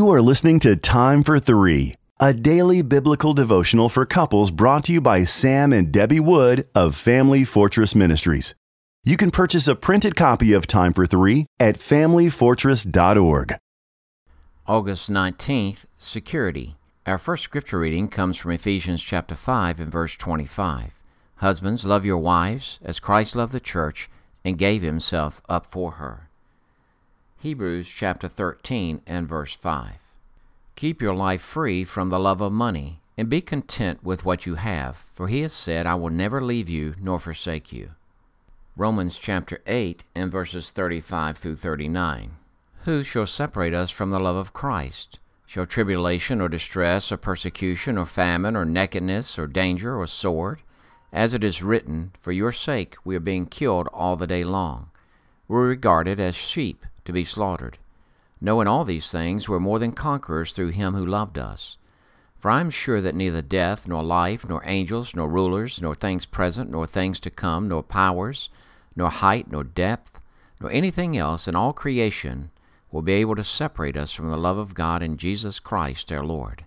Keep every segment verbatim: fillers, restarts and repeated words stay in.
You are listening to Time for Three, a daily biblical devotional for couples brought to you by Sam and Debbie Wood of Family Fortress Ministries. You can purchase a printed copy of Time for Three at Family Fortress dot org. August nineteenth, Security. Our first scripture reading comes from Ephesians chapter five and verse twenty-five. Husbands, love your wives as Christ loved the church and gave himself up for her. Hebrews chapter thirteen and verse five. Keep your life free from the love of money, and be content with what you have, for he has said, I will never leave you nor forsake you. Romans chapter eight and verses thirty-five through thirty-nine. Who shall separate us from the love of Christ? Shall tribulation or distress or persecution or famine or nakedness or danger or sword? As it is written, for your sake we are being killed all the day long. We're regarded as sheep to be slaughtered. Knowing all these things, we're more than conquerors through him who loved us. For I am sure that neither death, nor life, nor angels, nor rulers, nor things present, nor things to come, nor powers, nor height, nor depth, nor anything else in all creation will be able to separate us from the love of God in Jesus Christ our Lord.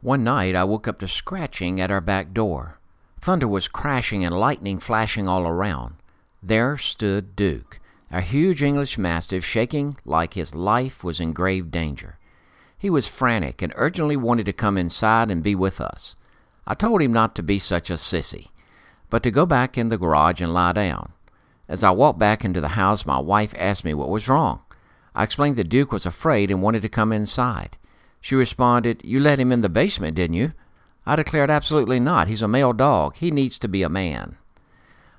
One night I woke up to scratching at our back door. Thunder was crashing and lightning flashing all around. There stood Duke, a huge English mastiff, shaking like his life was in grave danger. He was frantic and urgently wanted to come inside and be with us. I told him not to be such a sissy, but to go back in the garage and lie down. As I walked back into the house, my wife asked me what was wrong. I explained that Duke was afraid and wanted to come inside. She responded, You let him in the basement, didn't you? I declared, absolutely not. He's a male dog. He needs to be a man.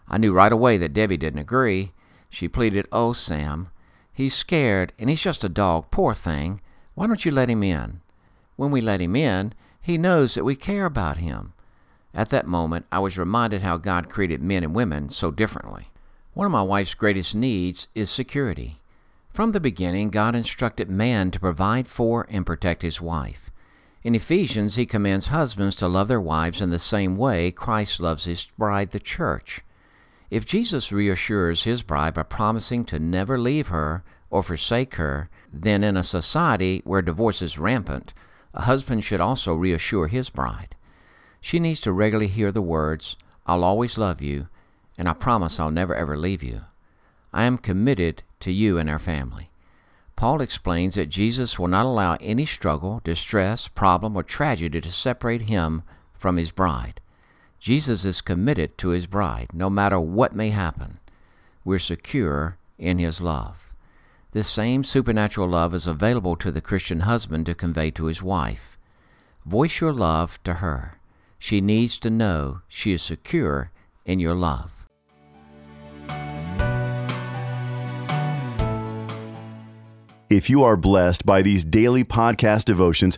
I knew right away that Debbie didn't agree. She pleaded, Oh, Sam, he's scared, and he's just a dog, poor thing. Why don't you let him in? When we let him in, he knows that we care about him. At that moment, I was reminded how God created men and women so differently. One of my wife's greatest needs is security. From the beginning, God instructed man to provide for and protect his wife. In Ephesians, he commands husbands to love their wives in the same way Christ loves his bride, the church. If Jesus reassures his bride by promising to never leave her or forsake her, then in a society where divorce is rampant, a husband should also reassure his bride. She needs to regularly hear the words, I'll always love you, and I promise I'll never ever leave you. I am committed to you and our family. Paul explains that Jesus will not allow any struggle, distress, problem, or tragedy to separate him from his bride. Jesus is committed to his bride, no matter what may happen. We're secure in his love. This same supernatural love is available to the Christian husband to convey to his wife. Voice your love to her. She needs to know she is secure in your love. If you are blessed by these daily podcast devotions,